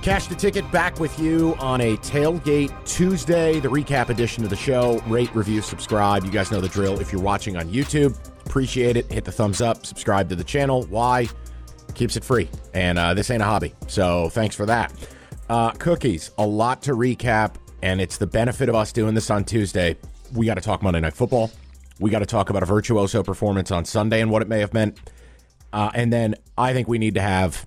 Cash the Ticket back with you on a Tailgate Tuesday, the recap edition of the show. Rate, review, subscribe. You guys know the drill. If you're watching on YouTube, appreciate it. Hit the thumbs up. Subscribe to the channel. Why? Keeps it free. And this ain't a hobby. So thanks for that. Cookies, a lot to recap. And it's the benefit of us doing this on Tuesday. We got to talk Monday Night Football. We got to talk about a virtuoso performance on Sunday and what it may have meant. And then I think we need to have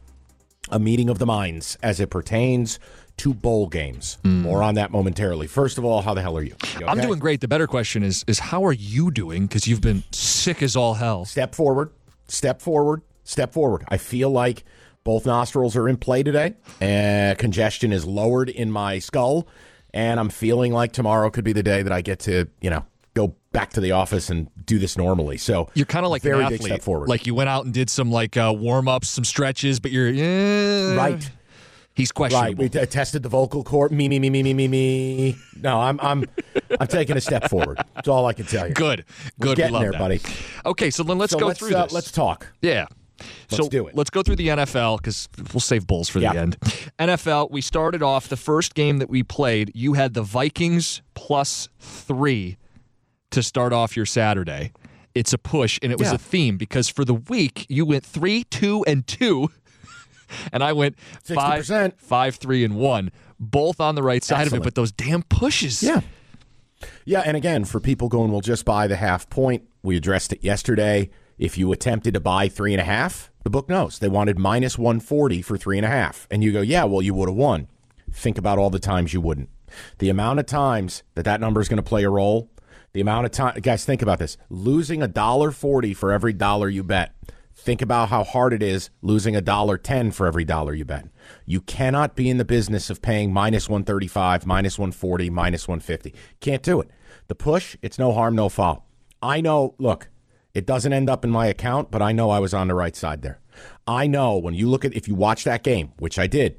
a meeting of the minds as it pertains to bowl games. More on that momentarily. First of all, how the hell are you? You okay? I'm doing great. The better question is how are you doing? Because you've been sick as all hell. Step forward. Step forward. Step forward. I feel like both nostrils are in play today. Congestion is lowered in my skull. And I'm feeling like tomorrow could be the day that I get to, go back to the office and do this normally. So you're kind of like an athlete. Big step forward. Like you went out and did some warm ups, some stretches, but you're right. He's questionable. Right. We tested the vocal cord. Me. No, I'm taking a step forward. That's all I can tell you. Good. We're getting there, buddy. Okay, so then let's go through this. Let's talk. Yeah. Let's do it. Let's go through the NFL because we'll save Bulls for the end. NFL, we started off the first game that we played. You had the Vikings +3 to start off your Saturday. It's a push, and it was a theme because for the week, you went 3-2-2, and I went 5%. 5-3-1, both on the right side of it, but those damn pushes. Yeah, and again, for people going, well, just buy the half point, we addressed it yesterday. If you attempted to buy 3.5, the book knows. They wanted -140 for 3.5. And you go, yeah, well, you would have won. Think about all the times you wouldn't. The amount of times that number is going to play a role, the amount of time, guys, think about this. Losing $1.40 for every dollar you bet. Think about how hard it is losing $1.10 for every dollar you bet. You cannot be in the business of paying -135, -140, -150. Can't do it. The push, it's no harm, no foul. I know, look, it doesn't end up in my account, but I know I was on the right side there. I know when you look at, if you watch that game, which I did,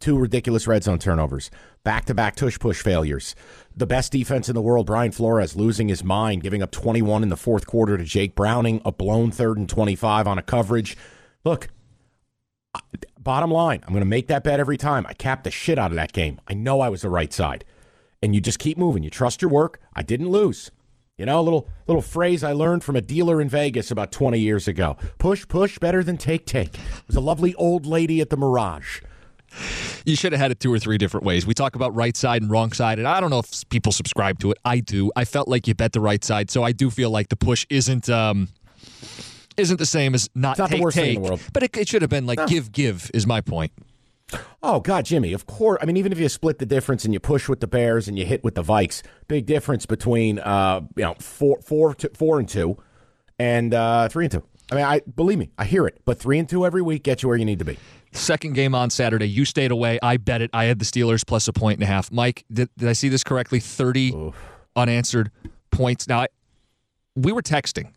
2 ridiculous red zone turnovers, back-to-back tush-push failures, the best defense in the world, Brian Flores, losing his mind, giving up 21 in the fourth quarter to Jake Browning, a blown 3rd and 25 on a coverage. Look, bottom line, I'm going to make that bet every time. I capped the shit out of that game. I know I was the right side. And you just keep moving. You trust your work. I didn't lose. A little phrase I learned from a dealer in Vegas about 20 years ago. Push, push, better than take, take. It was a lovely old lady at the Mirage. You should have had it 2 or 3 different ways. We talk about right side and wrong side, and I don't know if people subscribe to it. I do. I felt like you bet the right side, so I do feel like the push isn't the same as not take, the worst take. Thing in the world. But it should have been give is my point. Oh, God, Jimmy, of course. I mean, even if you split the difference and you push with the Bears and you hit with the Vikes, big difference between 4-2 and 3-2. I mean, believe me, I hear it. But 3-2 every week gets you where you need to be. Second game on Saturday, you stayed away. I bet it. I had the Steelers plus 1.5. Mike, did I see this correctly? 30 unanswered points. Now, we were texting.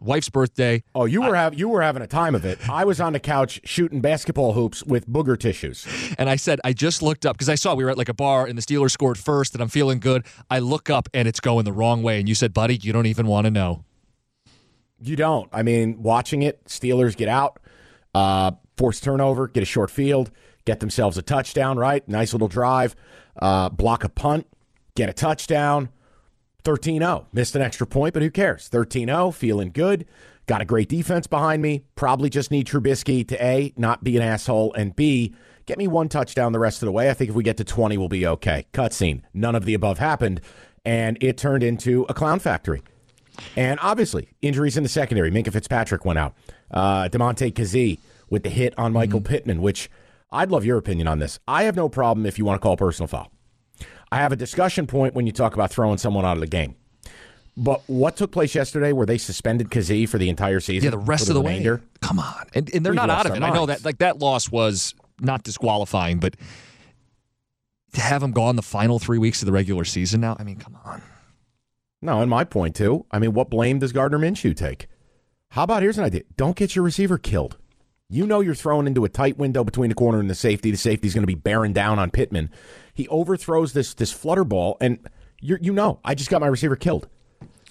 Wife's birthday. Oh, you were having a time of it. I was on the couch shooting basketball hoops with booger tissues. And I said, I just looked up because I saw we were at a bar and the Steelers scored first and I'm feeling good. I look up and it's going the wrong way. And you said, buddy, you don't even want to know. You don't. I mean, watching it, Steelers get out, force turnover, get a short field, get themselves a touchdown, right? Nice little drive, block a punt, get a touchdown. 13-0. Missed an extra point, but who cares? 13-0, feeling good. Got a great defense behind me. Probably just need Trubisky to, A, not be an asshole, and, B, get me one touchdown the rest of the way. I think if we get to 20, we'll be okay. Cutscene. None of the above happened, and it turned into a clown factory. And, obviously, injuries in the secondary. Minkah Fitzpatrick went out. DeMontae Kazee with the hit on Michael Pittman, which I'd love your opinion on this. I have no problem if you want to call personal foul. I have a discussion point when you talk about throwing someone out of the game. But what took place yesterday where they suspended Kazee for the entire season? Yeah, the rest of the way. Come on. And they're not out of it. I know that that loss was not disqualifying, but to have him gone the final 3 weeks of the regular season now, I mean, come on. No, and my point, too, I mean, what blame does Gardner Minshew take? How about, here's an idea, don't get your receiver killed. You know you're thrown into a tight window between the corner and the safety. The safety's going to be bearing down on Pittman. He overthrows this flutter ball, and you know, I just got my receiver killed.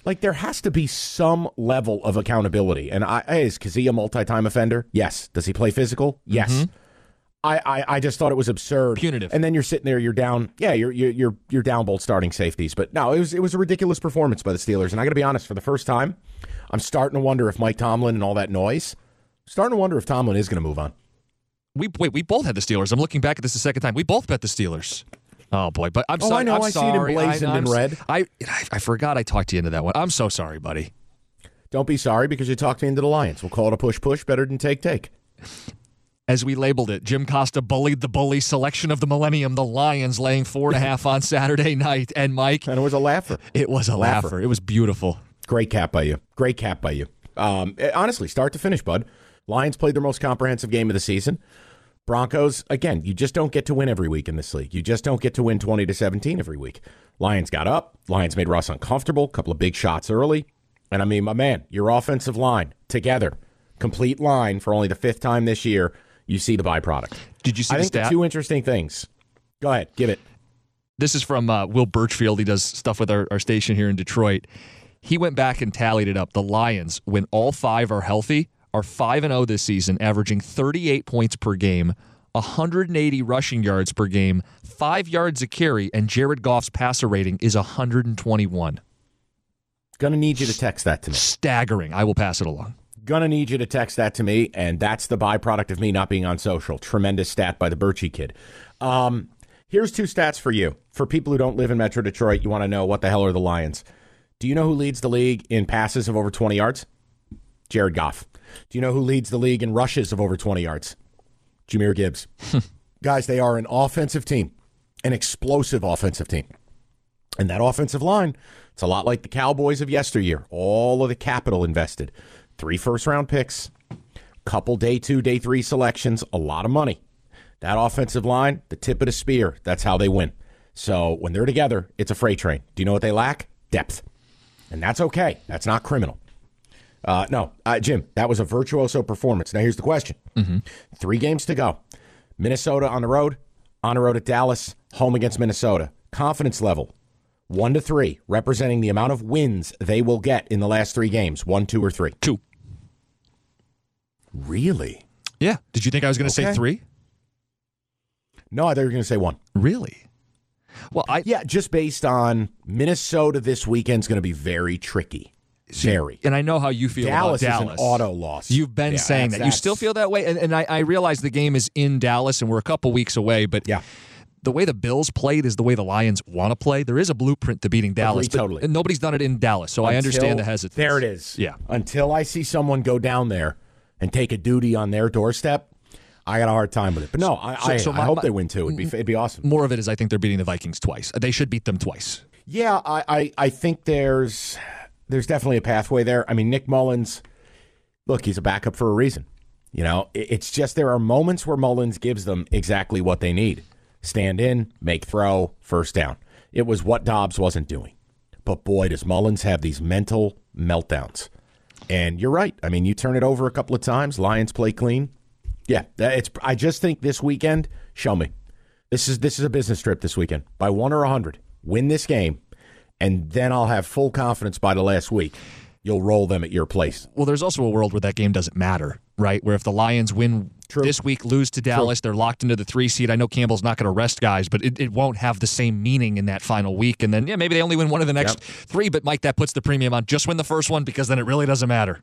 Like, there has to be some level of accountability. And is Kazee a multi-time offender? Yes. Does he play physical? Yes. Mm-hmm. I just thought it was absurd. Punitive. And then you're sitting there, you're down. Yeah, you're down both starting safeties. But no, it was a ridiculous performance by the Steelers. And I got to be honest, for the first time, I'm starting to wonder if Mike Tomlin and all that noise. Starting to wonder if Tomlin is going to move on. We both had the Steelers. I'm looking back at this the second time. We both bet the Steelers. Oh, boy. But I'm sorry. I know. I see it in blazoned in red. I forgot I talked you into that one. I'm so sorry, buddy. Don't be sorry because you talked me into the Lions. We'll call it a push-push better than take-take. As we labeled it, Jim Costa bullied the bully selection of the millennium, the Lions laying 4.5 on Saturday night. And, Mike. And it was a laugher. It was a laugher. It was beautiful. Great cap by you. Great cap by you. Honestly, start to finish, bud. Lions played their most comprehensive game of the season. Broncos, again, you just don't get to win every week in this league. You just don't get to win 20-17 every week. Lions got up. Lions made Russ uncomfortable. A couple of big shots early. And, I mean, my man, your offensive line together, complete line for only the fifth time this year, you see the byproduct. Did you see the stat? I think the two interesting things. Go ahead. Give it. This is from Will Birchfield. He does stuff with our station here in Detroit. He went back and tallied it up. The Lions, when all five are healthy, are 5-0 this season, averaging 38 points per game, 180 rushing yards per game, 5 yards a carry, and Jared Goff's passer rating is 121. Gonna need you to text that to me. Staggering. I will pass it along. Gonna need you to text that to me, and that's the byproduct of me not being on social. Tremendous stat by the Birchie kid. Here's two stats for you. For people who don't live in Metro Detroit, you want to know what the hell are the Lions. Do you know who leads the league in passes of over 20 yards? Jared Goff. Do you know who leads the league in rushes of over 20 yards? Jahmyr Gibbs. Guys, they are an offensive team, an explosive offensive team. And that offensive line, it's a lot like the Cowboys of yesteryear. All of the capital invested. 3 first-round picks, couple day 2, day 3 selections, a lot of money. That offensive line, the tip of the spear, that's how they win. So when they're together, it's a freight train. Do you know what they lack? Depth. And that's okay. That's not criminal. Jim, that was a virtuoso performance. Now, here's the question. Mm-hmm. 3 games to go. Minnesota on the road at Dallas, home against Minnesota. Confidence level, 1 to 3, representing the amount of wins they will get in the last 3 games. 1, 2, or 3? 2. Really? Yeah. Did you think I was going to say 3? No, I thought you were going to say 1. Really? Well, just based on Minnesota this weekend's going to be very tricky. Very. And I know how you feel about Dallas. Dallas is an auto loss. You've been saying that. You still feel that way? And I realize the game is in Dallas and we're a couple weeks away, but the way the Bills played is the way the Lions want to play. There is a blueprint to beating Dallas. Agreed, totally. And nobody's done it in Dallas, so I understand the hesitance. There it is. Yeah. Until I see someone go down there and take a duty on their doorstep, I got a hard time with it. But no, I hope they win too. It'd be awesome. More of it is I think they're beating the Vikings twice. They should beat them twice. Yeah, I think there's definitely a pathway there. I mean, Nick Mullins, look, he's a backup for a reason. You know, it's just there are moments where Mullins gives them exactly what they need. Stand in, make throw, first down. It was what Dobbs wasn't doing. But boy, does Mullins have these mental meltdowns. And you're right. I mean, you turn it over a couple of times. Lions play clean. Yeah, I just think this weekend, show me. This is a business trip this weekend. By 1 or 100, win this game. And then I'll have full confidence by the last week. You'll roll them at your place. Well, there's also a world where that game doesn't matter, right? Where if the Lions win this week, lose to Dallas. They're locked into the 3 seed. I know Campbell's not going to rest guys, but it won't have the same meaning in that final week. And then, yeah, maybe they only win one of the next three, but Mike, that puts the premium on just win the first one because then it really doesn't matter.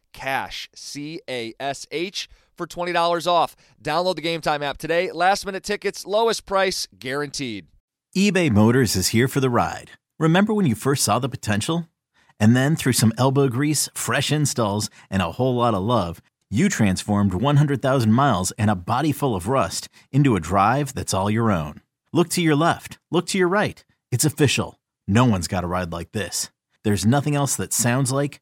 Cash, C-A-S-H, for $20 off. Download the Game Time app today. Last-minute tickets, lowest price, guaranteed. eBay Motors is here for the ride. Remember when you first saw the potential? And then through some elbow grease, fresh installs, and a whole lot of love, you transformed 100,000 miles and a body full of rust into a drive that's all your own. Look to your left. Look to your right. It's official. No one's got a ride like this. There's nothing else that sounds like,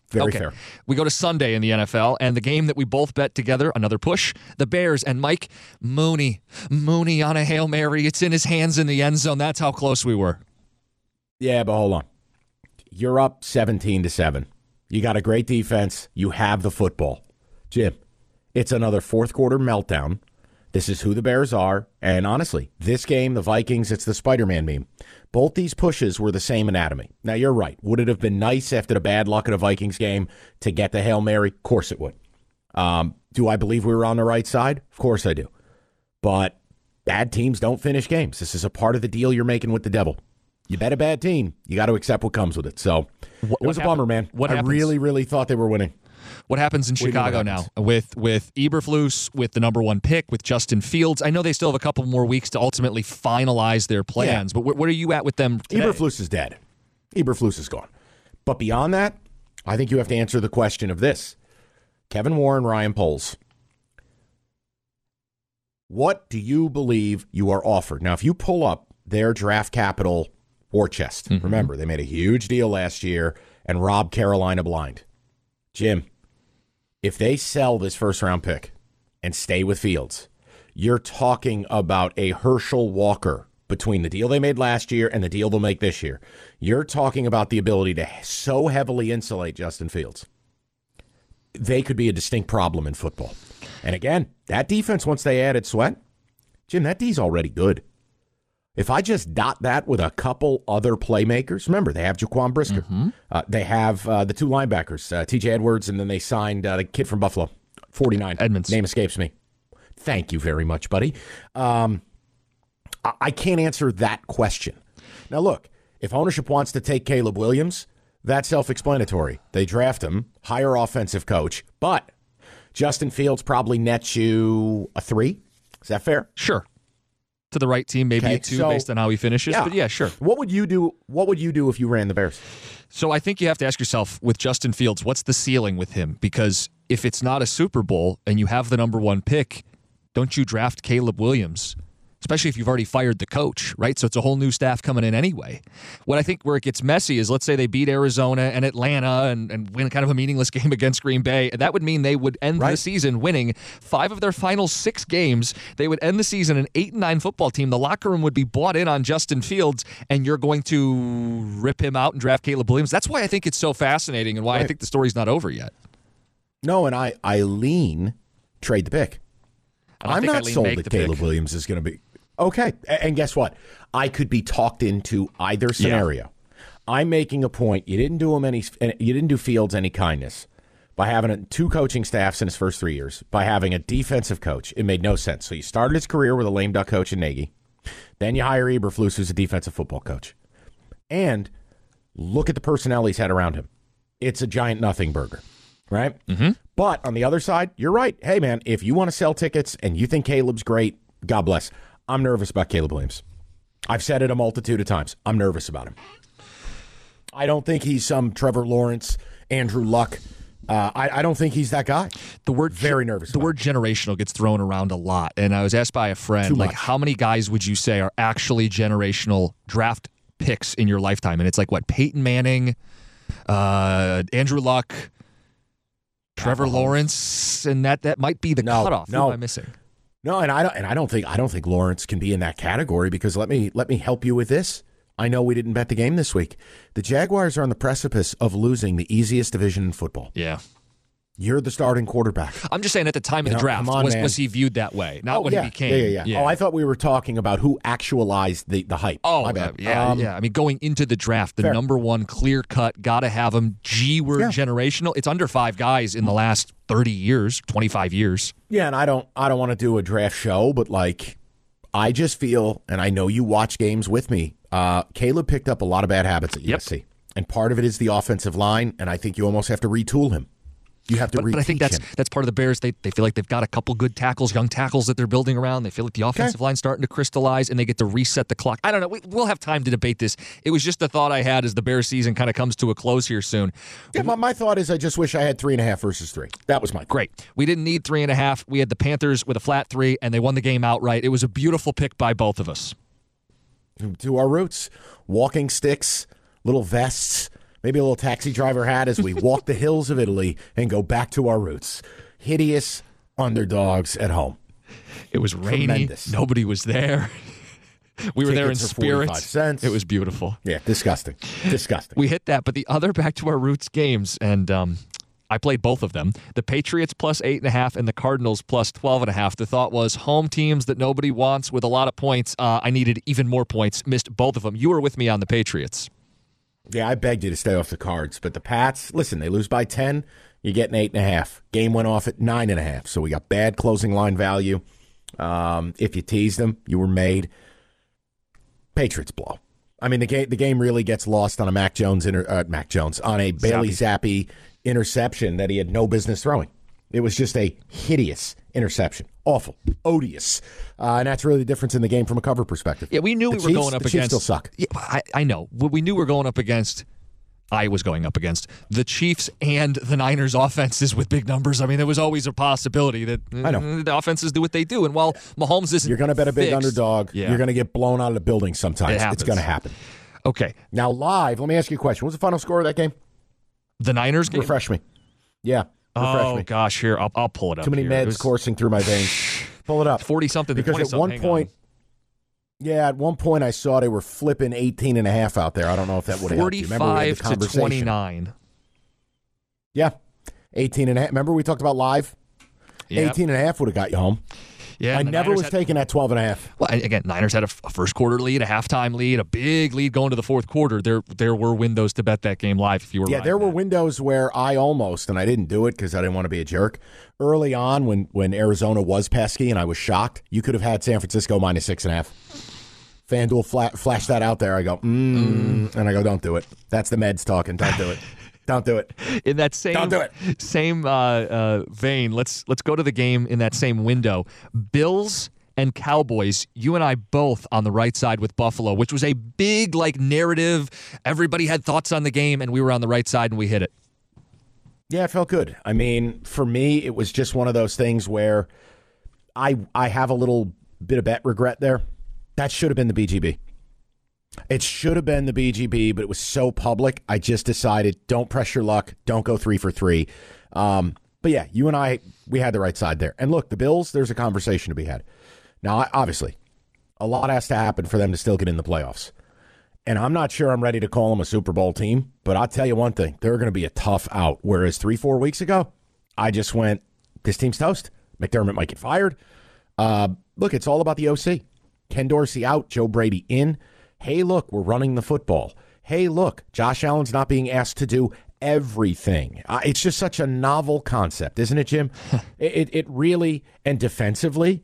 Very fair. We go to Sunday in the NFL, and the game that we both bet together, another push, the Bears. And Mike, Mooney on a Hail Mary. It's in his hands in the end zone. That's how close we were. Yeah, but hold on. You're up 17-7. You got a great defense. You have the football. Jim, it's another fourth quarter meltdown. This is who the Bears are. And honestly, this game, the Vikings, it's the Spider-Man meme. Both these pushes were the same anatomy. Now, you're right. Would it have been nice after the bad luck of the Vikings game to get the Hail Mary? Of course it would. Do I believe we were on the right side? Of course I do. But bad teams don't finish games. This is a part of the deal you're making with the devil. You bet a bad team, you got to accept what comes with it. So it was a bummer, man. I really thought they were winning. What happens in Chicago now with Eberflus, with the number one pick, with Justin Fields? I know they still have a couple more weeks to ultimately finalize their plans, but where are you at with them today? Eberflus is dead. Eberflus is gone. But beyond that, I think you have to answer the question of this. Kevin Warren, Ryan Poles. What do you believe you are offered? Now, if you pull up their draft capital war chest, remember, they made a huge deal last year. and rob Carolina blind. Jim, if they sell this first-round pick and stay with Fields, you're talking about a Herschel Walker between the deal they made last year and the deal they'll make this year. You're talking about the ability to so heavily insulate Justin Fields. They could be a distinct problem in football. And again, that defense, once they added Sweat, Jim, that D's already good. If I just dot that with a couple other playmakers, remember, they have Jaquan Brisker. Mm-hmm. They have the two linebackers, T.J. Edwards, and then they signed the kid from Buffalo, 49. Edmonds. Name escapes me. Thank you very much, buddy. I can't answer that question. Now, look, if ownership wants to take Caleb Williams, that's self-explanatory. They draft him, hire offensive coach, but Justin Fields probably nets you a 3. Is that fair? Sure. To the right team, maybe a 2 based on how he finishes. Yeah. But yeah, sure. What would you do if you ran the Bears? So I think you have to ask yourself, with Justin Fields, what's the ceiling with him? Because if it's not a Super Bowl and you have the number 1 pick, don't you draft Caleb Williams? Especially if you've already fired the coach, right? So it's a whole new staff coming in anyway. What I think where it gets messy is, let's say they beat Arizona and Atlanta and win kind of a meaningless game against Green Bay. That would mean they would end the season winning 5 of their final 6 games. They would end the season an 8-9 football team. The locker room would be bought in on Justin Fields, and you're going to rip him out and draft Caleb Williams. That's why I think it's so fascinating and why I think the story's not over yet. No, and I lean trade the pick. I'm not sold that Caleb Williams is going to be. Okay, and guess what? I could be talked into either scenario. Yeah. I'm making a point. You didn't do Fields any kindness by having 2 coaching staffs in his first 3 years, by having a defensive coach. It made no sense. So you started his career with a lame duck coach in Nagy. Then you hire Eberflus, who's a defensive football coach. And look at the personnel he's had around him. It's a giant nothing burger, right? Mm-hmm. But on the other side, you're right. Hey, man, if you want to sell tickets and you think Caleb's great, God bless. I'm nervous about Caleb Williams. I've said it a multitude of times. I'm nervous about him. I don't think he's some Trevor Lawrence, Andrew Luck. I don't think he's that guy. The word very nervous. The word generational gets thrown around a lot, and I was asked by a friend, like, how many guys would you say are actually generational draft picks in your lifetime? And it's like, what, Peyton Manning, Andrew Luck, Trevor Lawrence, and that might be the cutoff. No, who am I missing? No, and I don't think Lawrence can be in that category, because let me help you with this. I know we didn't bet the game this week. The Jaguars are on the precipice of losing the easiest division in football. Yeah. You're the starting quarterback. I'm just saying, at the time of the draft, was he viewed that way? Not when he became. Yeah. Oh, I thought we were talking about who actualized the hype. Oh, yeah. I mean, going into the draft, the number 1 clear-cut, got to have him, G-word generational. It's under 5 guys in the last 30 years, 25 years. Yeah, and I don't want to do a draft show, but, like, I just feel, and I know you watch games with me, Caleb picked up a lot of bad habits at USC. And part of it is the offensive line, and I think you almost have to retool him. You have to reteach him. But I think that's part of the Bears. They feel like they've got a couple good tackles, young tackles that they're building around. They feel like the offensive line's starting to crystallize, and they get to reset the clock. I don't know. We'll have time to debate this. It was just the thought I had as the Bears season kind of comes to a close here soon. Yeah, my thought is I just wish I had 3.5 versus 3. That was my thought. Great. We didn't need 3.5. We had the Panthers with a flat 3, and they won the game outright. It was a beautiful pick by both of us. To our roots, walking sticks, little vests. Maybe a little taxi driver hat as we walk the hills of Italy and go back to our roots. Hideous underdogs at home. It was rainy. Tremendous. Nobody was there. We were there in spirit. It was beautiful. Yeah, disgusting. Disgusting. We hit that, but the other back to our roots games, and I played both of them. The Patriots plus 8.5 and the Cardinals plus 12.5. The thought was, home teams that nobody wants with a lot of points. I needed even more points. Missed both of them. You were with me on the Patriots. Yeah, I begged you to stay off the Cards, but the Pats, listen, they lose by 10, you get an 8.5. Game went off at 9.5, so we got bad closing line value. If you teased them, you were made. Patriots blow. I mean, the game really gets lost on a Mac Jones, on a Bailey Zappe interception that he had no business throwing. It was just a hideous interception. Awful. Odious. And that's really the difference in the game from a cover perspective. Yeah, we knew we were going up against... The Chiefs still suck. Yeah, I know. We knew we were going up against... I was going up against the Chiefs and the Niners offenses with big numbers. I mean, there was always a possibility that the offenses do what they do. And while Mahomes isn't... You're going to bet a big underdog. Yeah. You're going to get blown out of the building sometimes. It's going to happen. Okay. Now, live, let me ask you a question. What's the final score of that game? The Niners game? Refresh me. Yeah. Refresh me. Gosh, here. I'll pull it up. Too many meds coursing through my veins. Pull it up. 40-something to 20-something. Because at one point I saw they were flipping 18.5 out there. I don't know if that would have helped you. Remember, we had the conversation. 45-29. Yeah. 18.5. Remember we talked about live? Yep. 18.5 would have got you home. Yeah, I never was taking that 12.5. Well, again, Niners had a first quarter lead, a halftime lead, a big lead going to the fourth quarter. There were windows to bet that game live if you were right. Yeah, there were windows where I almost, and I didn't do it because I didn't want to be a jerk, early on when Arizona was pesky and I was shocked, you could have had San Francisco minus 6.5. FanDuel flashed that out there. I go, and I go, don't do it. That's the meds talking. Don't do it. Don't do it. In that same vein, let's go to the game in that same window. Bills and Cowboys, you and I both on the right side with Buffalo, which was a big narrative. Everybody had thoughts on the game, and we were on the right side, and we hit it. Yeah, it felt good. I mean, for me, it was just one of those things where I have a little bit of bet regret there. That should have been the BGB. It should have been the BGB, but it was so public. I just decided, don't press your luck. Don't go 3 for 3. But yeah, you and I, we had the right side there. And look, the Bills, there's a conversation to be had. Now, obviously, a lot has to happen for them to still get in the playoffs. And I'm not sure I'm ready to call them a Super Bowl team, but I'll tell you one thing. They're going to be a tough out. Whereas 3-4 weeks ago, I just went, this team's toast. McDermott might get fired. Look, it's all about the OC. Ken Dorsey out, Joe Brady in. Hey, look, we're running the football. Hey, look, Josh Allen's not being asked to do everything. It's just such a novel concept, isn't it, Jim? It really, and defensively,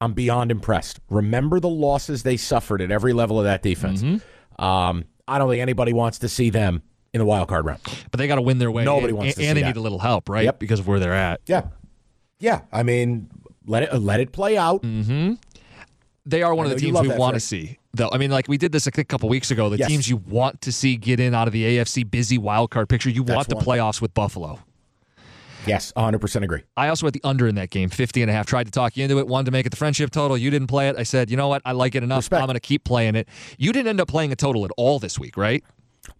I'm beyond impressed. Remember the losses they suffered at every level of that defense. Mm-hmm. I don't think anybody wants to see them in the wild card round. But they got to win their way. Nobody wants to see that. And they need a little help, right? Yep. Because of where they're at. Yeah. Yeah, I mean, let it play out. Mm-hmm. They are one of the teams we want to see, though. I mean, we did this a couple weeks ago. The teams you want to see get in out of the AFC busy wild card picture, you want the playoffs with Buffalo. Yes, 100% agree. I also had the under in that game, 50.5. Tried to talk you into it, wanted to make it the friendship total. You didn't play it. I said, you know what? I like it enough. Respect. I'm going to keep playing it. You didn't end up playing a total at all this week, right?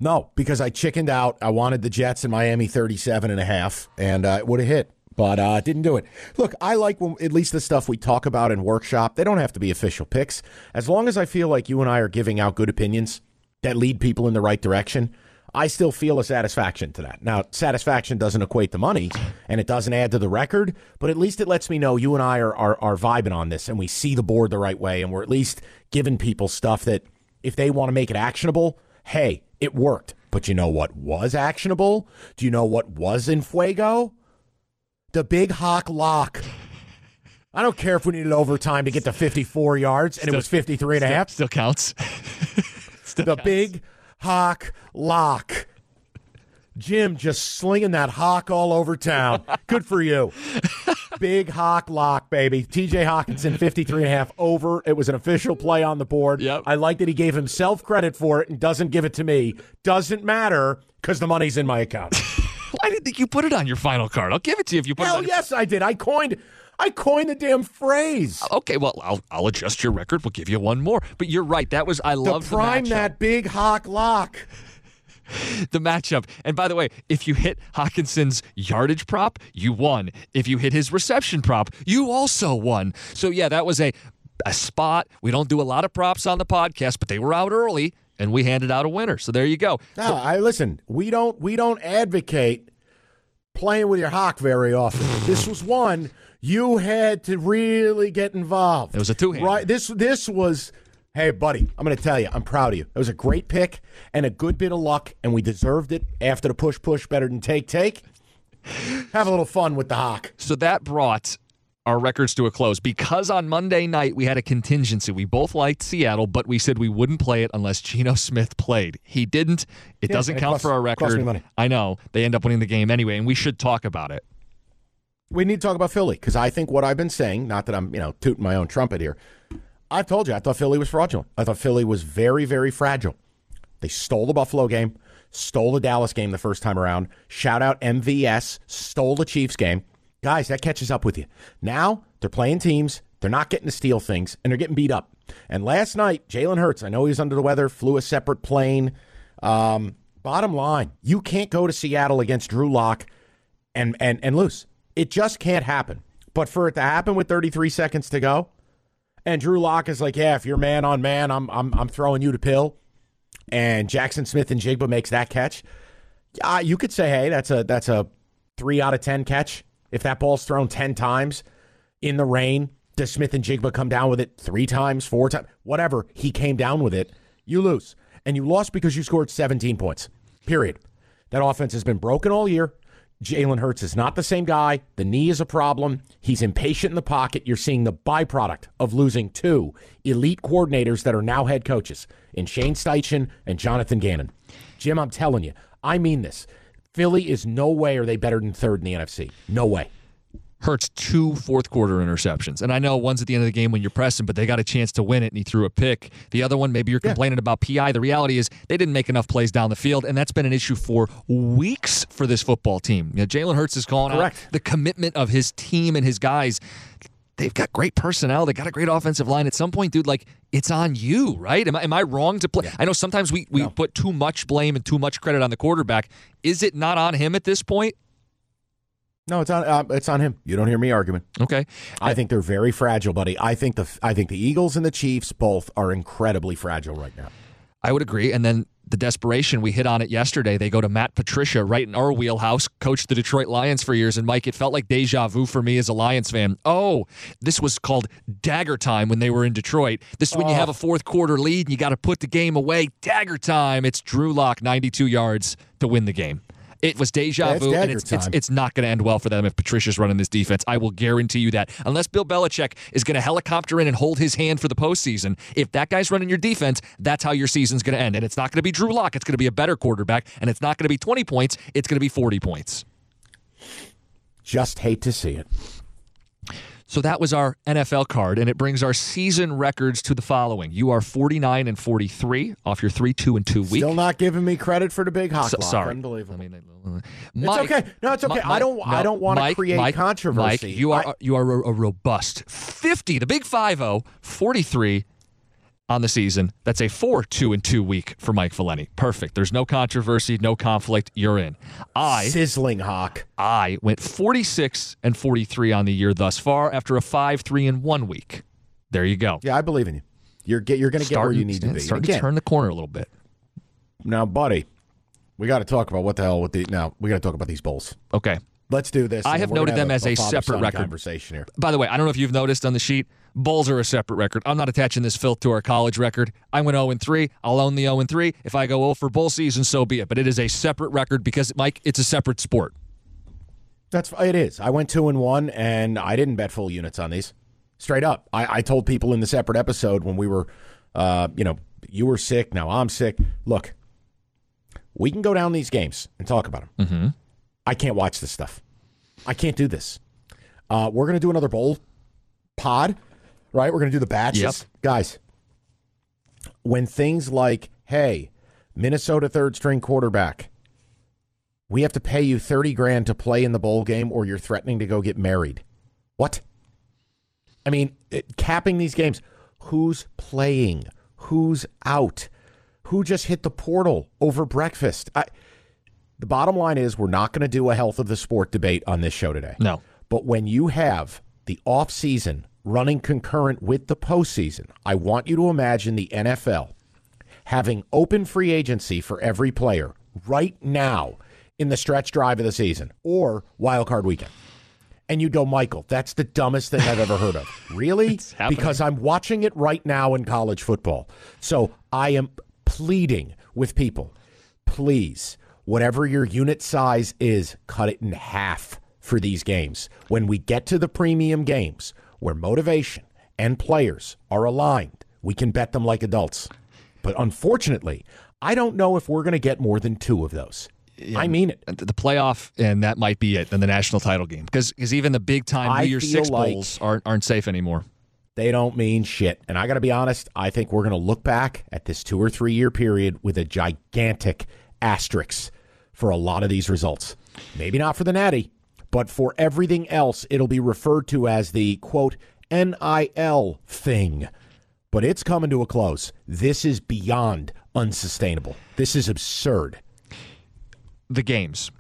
No, because I chickened out. I wanted the Jets in Miami 37.5, and it would have hit. But I didn't do it. Look, I like when, at least the stuff we talk about in workshop. They don't have to be official picks. As long as I feel like you and I are giving out good opinions that lead people in the right direction, I still feel a satisfaction to that. Now, satisfaction doesn't equate to money, and it doesn't add to the record, but at least it lets me know you and I are vibing on this, and we see the board the right way, and we're at least giving people stuff that if they want to make it actionable, hey, it worked. But you know what was actionable? Do you know what was in fuego? The Big Hock Lock. I don't care if we needed overtime to get to 54 yards, and it was 53.5. Still counts. Big Hock Lock. Jim just slinging that hock all over town. Good for you. Big Hock Lock, baby. TJ Hawkinson, 53.5 over. It was an official play on the board. Yep. I like that he gave himself credit for it and doesn't give it to me. Doesn't matter because the money's in my account. I didn't think you put it on your final card. I'll give it to you if you put it on. Hell yes, I did. I coined the damn phrase. Okay, well, I'll adjust your record. We'll give you one more. But you're right. That was, I love the prime that Big Hock Lock. The matchup. And by the way, if you hit Hawkinson's yardage prop, you won. If you hit his reception prop, you also won. So, yeah, that was a spot. We don't do a lot of props on the podcast, but they were out early. And we handed out a winner. So there you go. Now, listen, we don't advocate playing with your hock very often. This was one you had to really get involved. It was a two-hander. Right. This was, hey, buddy, I'm going to tell you, I'm proud of you. It was a great pick and a good bit of luck, and we deserved it after the push, better than take. Have a little fun with the hock. So that brought our records to a close because on Monday night we had a contingency. We both liked Seattle, but we said we wouldn't play it unless Geno Smith played. He didn't. It doesn't count for our record. Cost me money. I know. They end up winning the game anyway, and we should talk about it. We need to talk about Philly because I think what I've been saying, not that I'm tooting my own trumpet here, I've told you I thought Philly was fraudulent. I thought Philly was very, very fragile. They stole the Buffalo game, stole the Dallas game the first time around. Shout out MVS, stole the Chiefs game. Guys, that catches up with you. Now, they're playing teams, they're not getting to steal things, and they're getting beat up. And last night, Jalen Hurts, I know he was under the weather, flew a separate plane. Bottom line, you can't go to Seattle against Drew Locke and lose. It just can't happen. But for it to happen with 33 seconds to go, and Drew Locke is like, yeah, if you're man on man, I'm throwing you to pill, and Jackson Smith-Njigba makes that catch, you could say, hey, that's a 3 out of 10 catch. If that ball's thrown 10 times in the rain, does Smith-Njigba come down with it 3 times, 4 times? Whatever, he came down with it. You lose. And you lost because you scored 17 points, period. That offense has been broken all year. Jalen Hurts is not the same guy. The knee is a problem. He's impatient in the pocket. You're seeing the byproduct of losing 2 elite coordinators that are now head coaches in Shane Steichen and Jonathan Gannon. Jim, I'm telling you, I mean this. Philly is no way are they better than third in the NFC. No way. Hurts 2 fourth-quarter interceptions. And I know one's at the end of the game when you're pressing, but they got a chance to win it, and he threw a pick. The other one, maybe you're complaining about PI. The reality is they didn't make enough plays down the field, and that's been an issue for weeks for this football team. You know, Jalen Hurts is calling out the commitment of his team and his guys. They've got great personnel. They got a great offensive line. At some point, dude, like, it's on you, right? Am I wrong to play? Yeah. I know sometimes we put too much blame and too much credit on the quarterback. Is it not on him at this point? No, it's on him. You don't hear me arguing. Okay. I think they're very fragile, buddy. I think the Eagles and the Chiefs both are incredibly fragile right now. I would agree. And then the desperation, we hit on it yesterday. They go to Matt Patricia, right in our wheelhouse, coached the Detroit Lions for years. And, Mike, it felt like deja vu for me as a Lions fan. Oh, this was called dagger time when they were in Detroit. This is when you have a fourth-quarter lead and you got to put the game away. Dagger time. It's Drew Locke, 92 yards to win the game. It was deja vu, and it's not going to end well for them if Patricia's running this defense. I will guarantee you that. Unless Bill Belichick is going to helicopter in and hold his hand for the postseason, if that guy's running your defense, that's how your season's going to end. And it's not going to be Drew Locke. It's going to be a better quarterback, and it's not going to be 20 points. It's going to be 40 points. Just hate to see it. So that was our NFL card, and it brings our season records to the following. You are 49-43 off your 3-2-2 week. Still not giving me credit for the big hock lock. Sorry, unbelievable. Mike, it's okay. No, it's okay. I don't want to create controversy. Mike, you are a robust 50, the big 50, 43 on the season. That's a 4-2-2 week for Mike Valeni. Perfect. There's no controversy, no conflict. You're in. Sizzling Hawk. I went 46-43 on the year thus far after a 5-3-1 week. There you go. Yeah, I believe in you. You're going to get where you need to be. Start to turn the corner a little bit. Now, buddy, we got to talk about what the hell with the. Now we got to talk about these bowls. Okay, let's do this. I have noted them as a separate record conversation here. By the way, I don't know if you've noticed on the sheet. Bulls are a separate record. I'm not attaching this filth to our college record. I went 0-3. I'll own the 0-3. If I go 0 for bowl season, so be it. But it is a separate record because, Mike, it's a separate sport. It is. I went 2-1, and I didn't bet full units on these. Straight up. I told people in the separate episode when we were, you were sick, now I'm sick. Look, we can go down these games and talk about them. Mm-hmm. I can't watch this stuff. I can't do this. We're going to do another bowl pod. Right? We're going to do the batches. Yep. Guys, when things like, hey, Minnesota third-string quarterback, we have to pay you $30,000 to play in the bowl game or you're threatening to go get married. What? I mean, capping these games. Who's playing? Who's out? Who just hit the portal over breakfast? The bottom line is we're not going to do a health of the sport debate on this show today. No. But when you have the off-season running concurrent with the postseason, I want you to imagine the NFL having open free agency for every player right now in the stretch drive of the season or wild card weekend. And you go, Michael, that's the dumbest thing I've ever heard of. Really? Because I'm watching it right now in college football. So I am pleading with people, please, whatever your unit size is, cut it in half for these games. When we get to the premium games, where motivation and players are aligned, we can bet them like adults. But unfortunately, I don't know if we're going to get more than 2 of those. Yeah, I mean it. The playoff, and that might be it, and the national title game. Because even the big-time New Year's Six bowls aren't safe anymore. They don't mean shit. And I got to be honest, I think we're going to look back at this 2 or 3 year period with a gigantic asterisk for a lot of these results. Maybe not for the Natty. But for everything else, it'll be referred to as the, quote, NIL thing. But it's coming to a close. This is beyond unsustainable. This is absurd. the games.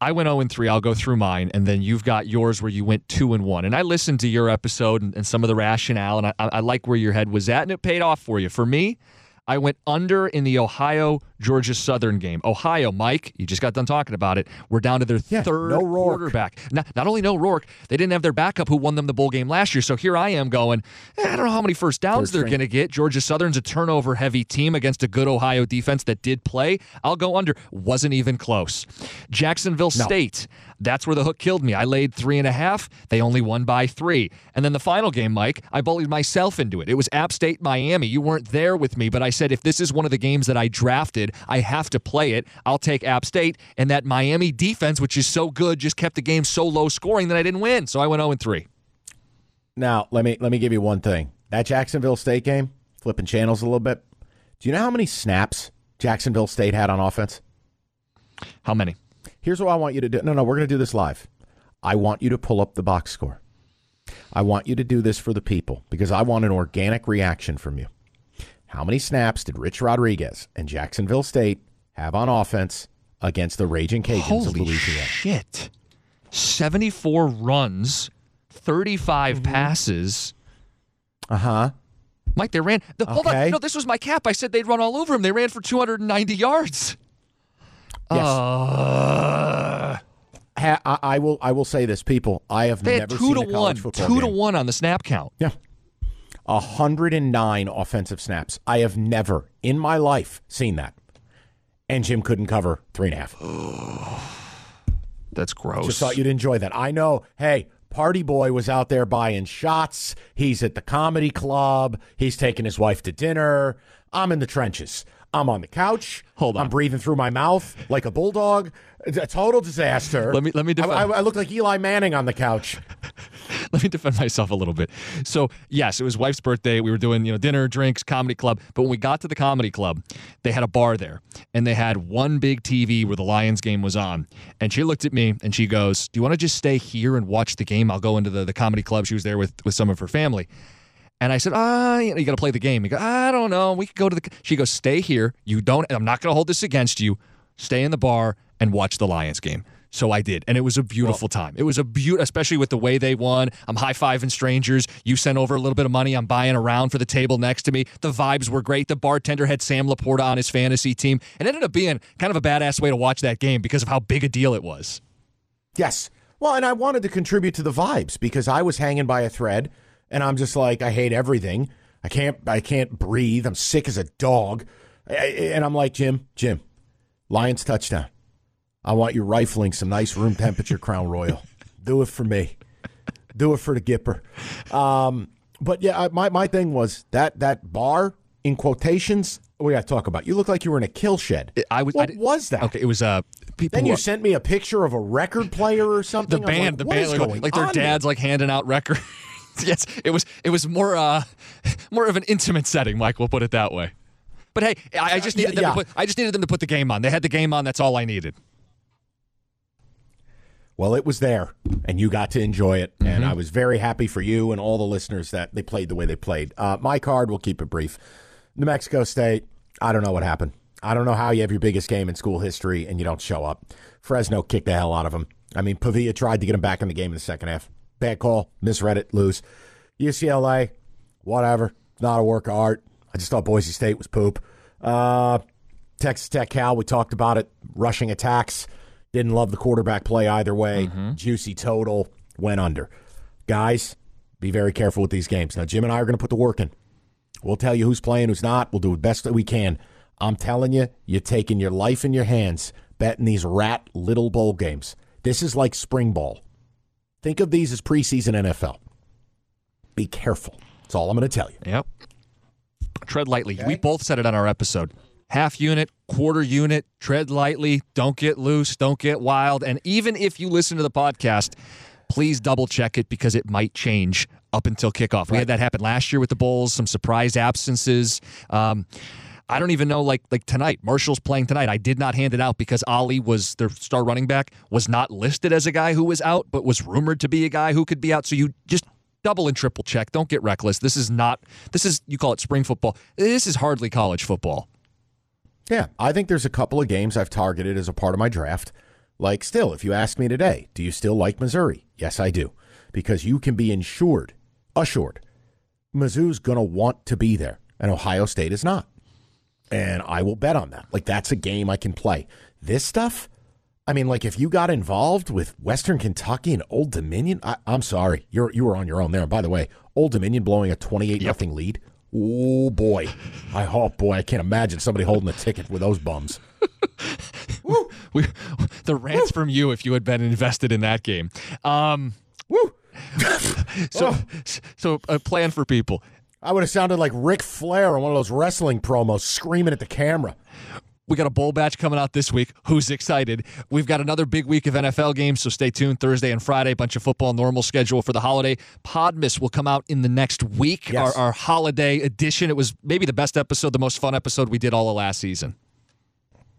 I went 0-3. I'll go through mine, and then you've got yours where you went 2-1. And I listened to your episode and some of the rationale, and I like where your head was at, and it paid off for you. For me, I went under in the Ohio-Georgia Southern game. Ohio, Mike, you just got done talking about it. We're down to their third quarterback. Not only no Rourke, they didn't have their backup who won them the bowl game last year. So here I am going, I don't know how many first downs they're going to get. Georgia Southern's a turnover-heavy team against a good Ohio defense that did play. I'll go under. Wasn't even close. Jacksonville State, that's where the hook killed me. I laid 3.5. They only won by 3. And then the final game, Mike, I bullied myself into it. It was App State-Miami. You weren't there with me, but I said, if this is one of the games that I drafted, I have to play it. I'll take App State, and that Miami defense, which is so good, just kept the game so low scoring that I didn't win. So I went 0-3. Now, let me give you one thing. That Jacksonville State game, flipping channels a little bit, do you know how many snaps Jacksonville State had on offense? How many? Here's what I want you to do. No, we're going to do this live. I want you to pull up the box score. I want you to do this for the people because I want an organic reaction from you. How many snaps did Rich Rodriguez and Jacksonville State have on offense against the Ragin' Cajuns of Louisiana? Holy shit. 74 runs, 35 passes. Uh-huh. Mike, they ran. Hold on. No, this was my cap. I said they'd run all over him. They ran for 290 yards. Yes. I will say this, people. I have never seen a college football game. 2-1 on the snap count. Yeah. 109 offensive snaps. I have never in my life seen that. And Jim couldn't cover 3.5. That's gross. Just thought you'd enjoy that. I know. Hey, Party Boy was out there buying shots. He's at the comedy club. He's taking his wife to dinner. I'm in the trenches. I'm on the couch. Hold on. I'm breathing through my mouth like a bulldog. A total disaster. Let me defend. I look like Eli Manning on the couch. Let me defend myself a little bit. So, yes, it was wife's birthday. We were doing, dinner, drinks, comedy club. But when we got to the comedy club, they had a bar there. And they had one big TV where the Lions game was on. And she looked at me and she goes, "Do you want to just stay here and watch the game? I'll go into the comedy club." She was there with some of her family. And I said, you got to play the game. He goes, "I don't know. We could go to the." She goes, "Stay here. I'm not going to hold this against you. Stay in the bar and watch the Lions game." So I did. And it was a beautiful time. It was especially with the way they won. I'm high-fiving strangers. You sent over a little bit of money. I'm buying a round for the table next to me. The vibes were great. The bartender had Sam Laporta on his fantasy team. It ended up being kind of a badass way to watch that game because of how big a deal it was. Yes. Well, and I wanted to contribute to the vibes because I was hanging by a thread. And I'm just like, I hate everything. I can't breathe. I'm sick as a dog. And I'm like, Jim, Lions touchdown. I want you rifling some nice room temperature Crown Royal. Do it for me. Do it for the Gipper. But yeah, my thing was that bar, in quotations, we got to talk about. You look like you were in a kill shed. What was that? Okay, it was people. Then you sent me a picture of a record player or something. The band, like their dad's like handing out records. Yes, it was more of an intimate setting, Mike. We'll put it that way. But hey, I just needed them to put the game on. They had the game on. That's all I needed. Well, it was there, and you got to enjoy it, and I was very happy for you and all the listeners that they played the way they played. My card, we'll keep it brief. New Mexico State. I don't know what happened. I don't know how you have your biggest game in school history and you don't show up. Fresno kicked the hell out of them. I mean, Pavia tried to get them back in the game in the second half. Bad call, misread it, lose. UCLA, whatever, not a work of art. I just thought Boise State was poop. Texas Tech, Cal, we talked about it. Rushing attacks, didn't love the quarterback play either way. Juicy total, went under. Guys, be very careful with these games. Now, Jim and I are going to put the work in. We'll tell you who's playing, who's not. We'll do the best that we can. I'm telling you, you're taking your life in your hands betting these rat little bowl games. This is like spring ball. Think of these as preseason NFL. Be careful. That's all I'm going to tell you. Yep. Tread lightly. Okay. We both said it on our episode. Half unit, quarter unit, tread lightly. Don't get loose. Don't get wild. And even if you listen to the podcast, please double check it because it might change up until kickoff. We had that happen last year with the Bulls, some surprise absences. I don't even know, like tonight, Marshall's playing tonight. I did not hand it out because Ali, was their star running back, was not listed as a guy who was out, but was rumored to be a guy who could be out. So you just double and triple check. Don't get reckless. This is you call it spring football. This is hardly college football. Yeah, I think there's a couple of games I've targeted as a part of my draft. Like, still, if you ask me today, do you still like Missouri? Yes, I do. Because you can be assured, Mizzou's going to want to be there, and Ohio State is not. And I will bet on that. Like, that's a game I can play. This stuff, I mean, like, if you got involved with Western Kentucky and Old Dominion, I'm sorry. You were on your own there. And by the way, Old Dominion blowing a 28-0 lead. Oh, boy. I can't imagine somebody holding a ticket with those bums. The rants from you if you had been invested in that game. So a plan for people. I would have sounded like Ric Flair on one of those wrestling promos screaming at the camera. We got a bowl batch coming out this week. Who's excited? We've got another big week of NFL games, so stay tuned Thursday and Friday. Bunch of football, normal schedule for the holiday. Podmas will come out in the next week, yes. Our holiday edition. It was maybe the best episode, the most fun episode we did all of last season.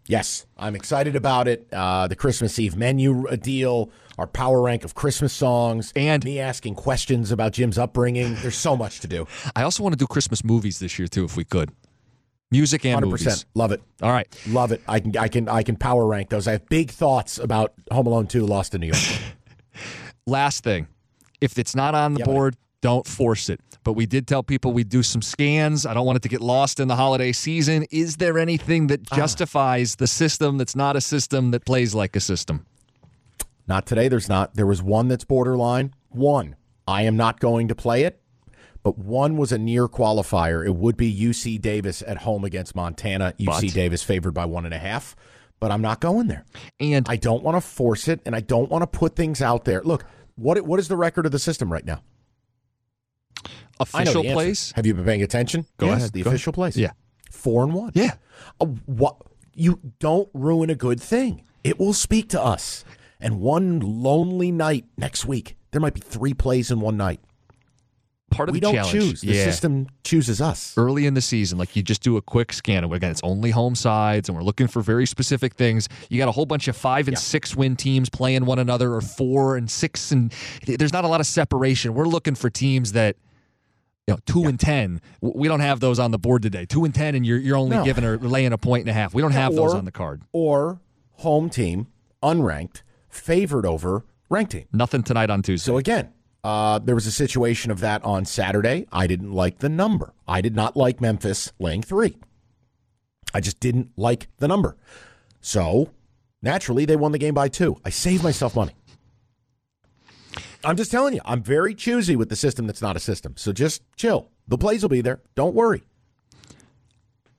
Yes, I'm excited about it. The Christmas Eve menu deal, our power rank of Christmas songs, and me asking questions about Jim's upbringing. There's so much to do. I also want to do Christmas movies this year, too, if we could. Music and 100%. Movies. Love it. All right. Love it. I can power rank those. I have big thoughts about Home Alone 2, Lost in New York. Last thing, if it's not on the board, don't force it. But we did tell people we'd do some scans. I don't want it to get lost in the holiday season. Is there anything that justifies the system that's not a system that plays like a system? Not today. There's not. There was one that's borderline. One. I am not going to play it. But one was a near qualifier. It would be UC Davis at home against Montana. UC Davis favored by 1.5. But I'm not going there. And I don't want to force it. And I don't want to put things out there. Look, what is the record of the system right now? Official place. Have you been paying attention? Go ahead. The official place. Yeah. 4-1. Yeah. You don't ruin a good thing. It will speak to us. And one lonely night next week, there might be 3 plays in one night. Part of we the don't challenge. Choose. The system chooses us. Early in the season, like you just do a quick scan. And again, it's only home sides, and we're looking for very specific things. You got a whole bunch of 5 and 6 win teams playing one another, or 4 and 6, and there's not a lot of separation. We're looking for teams that. 2 and 10. We don't have those on the board today. 2 and 10, and you're only giving or laying a 1.5. We don't have those on the card. Or home team, unranked, favored over ranked team. Nothing tonight on Tuesday. So again, there was a situation of that on Saturday. I didn't like the number. I did not like Memphis laying 3. I just didn't like the number. So naturally, they won the game by 2. I saved myself money. I'm just telling you, I'm very choosy with the system that's not a system. So just chill. The plays will be there. Don't worry.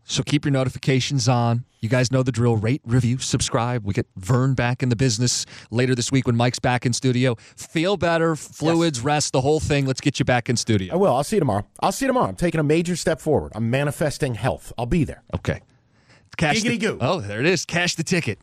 So keep your notifications on. You guys know the drill. Rate, review, subscribe. We get Vern back in the business later this week when Mike's back in studio. Feel better, fluids, rest, the whole thing. Let's get you back in studio. I will. I'll see you tomorrow. I'm taking a major step forward. I'm manifesting health. I'll be there. Okay. Cash the ticket. Oh, there it is. Cash the ticket.